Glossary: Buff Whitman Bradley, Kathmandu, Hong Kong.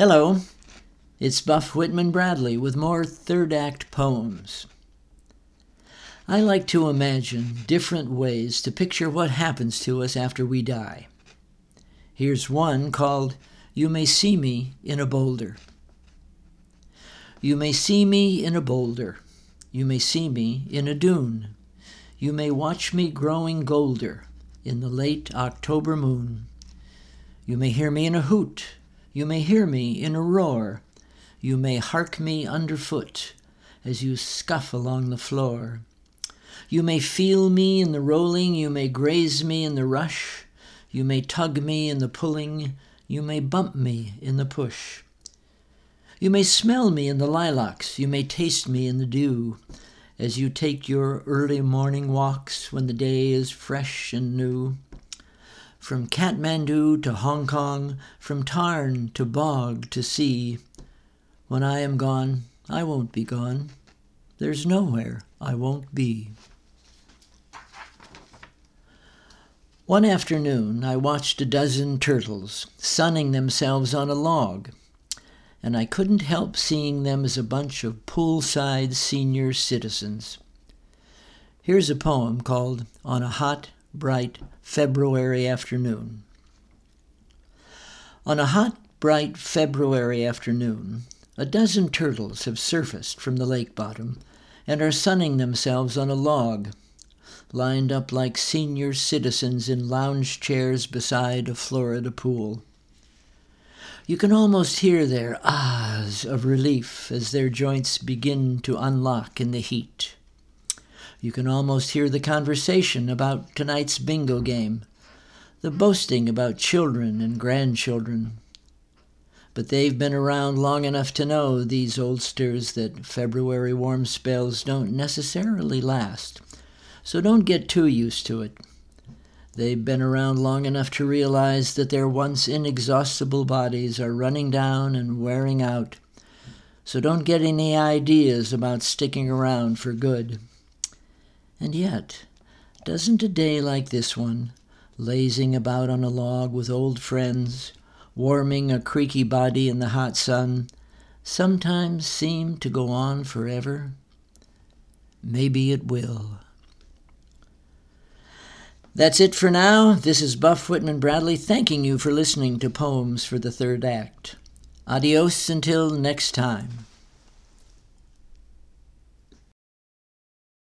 Hello, it's Buff Whitman Bradley with more third act poems. I like to imagine different ways to picture what happens to us after we die. Here's one called You May See Me in a Boulder. You may see me in a boulder. You may see me in a dune. You may watch me growing golder in the late October moon. You may hear me in a hoot. You may hear me in a roar. You may hark me underfoot as you scuff along the floor. You may feel me in the rolling. You may graze me in the rush. You may tug me in the pulling. You may bump me in the push. You may smell me in the lilacs. You may taste me in the dew as you take your early morning walks when the day is fresh and new. From Kathmandu to Hong Kong, from tarn to bog to sea. When I am gone, I won't be gone. There's nowhere I won't be. One afternoon, I watched a dozen turtles sunning themselves on a log, and I couldn't help seeing them as a bunch of poolside senior citizens. Here's a poem called On a Hot, Bright February Afternoon. On a hot, bright February afternoon, a dozen turtles have surfaced from the lake bottom and are sunning themselves on a log, lined up like senior citizens in lounge chairs beside a Florida pool. You can almost hear their ahs of relief as their joints begin to unlock in the heat. You can almost hear the conversation about tonight's bingo game, the boasting about children and grandchildren. But they've been around long enough to know, these oldsters, that February warm spells don't necessarily last, so don't get too used to it. They've been around long enough to realize that their once inexhaustible bodies are running down and wearing out, so don't get any ideas about sticking around for good. And yet, doesn't a day like this one, lazing about on a log with old friends, warming a creaky body in the hot sun, sometimes seem to go on forever? Maybe it will. That's it for now. This is Buff Whitman Bradley thanking you for listening to Poems for the Third Act. Adios until next time.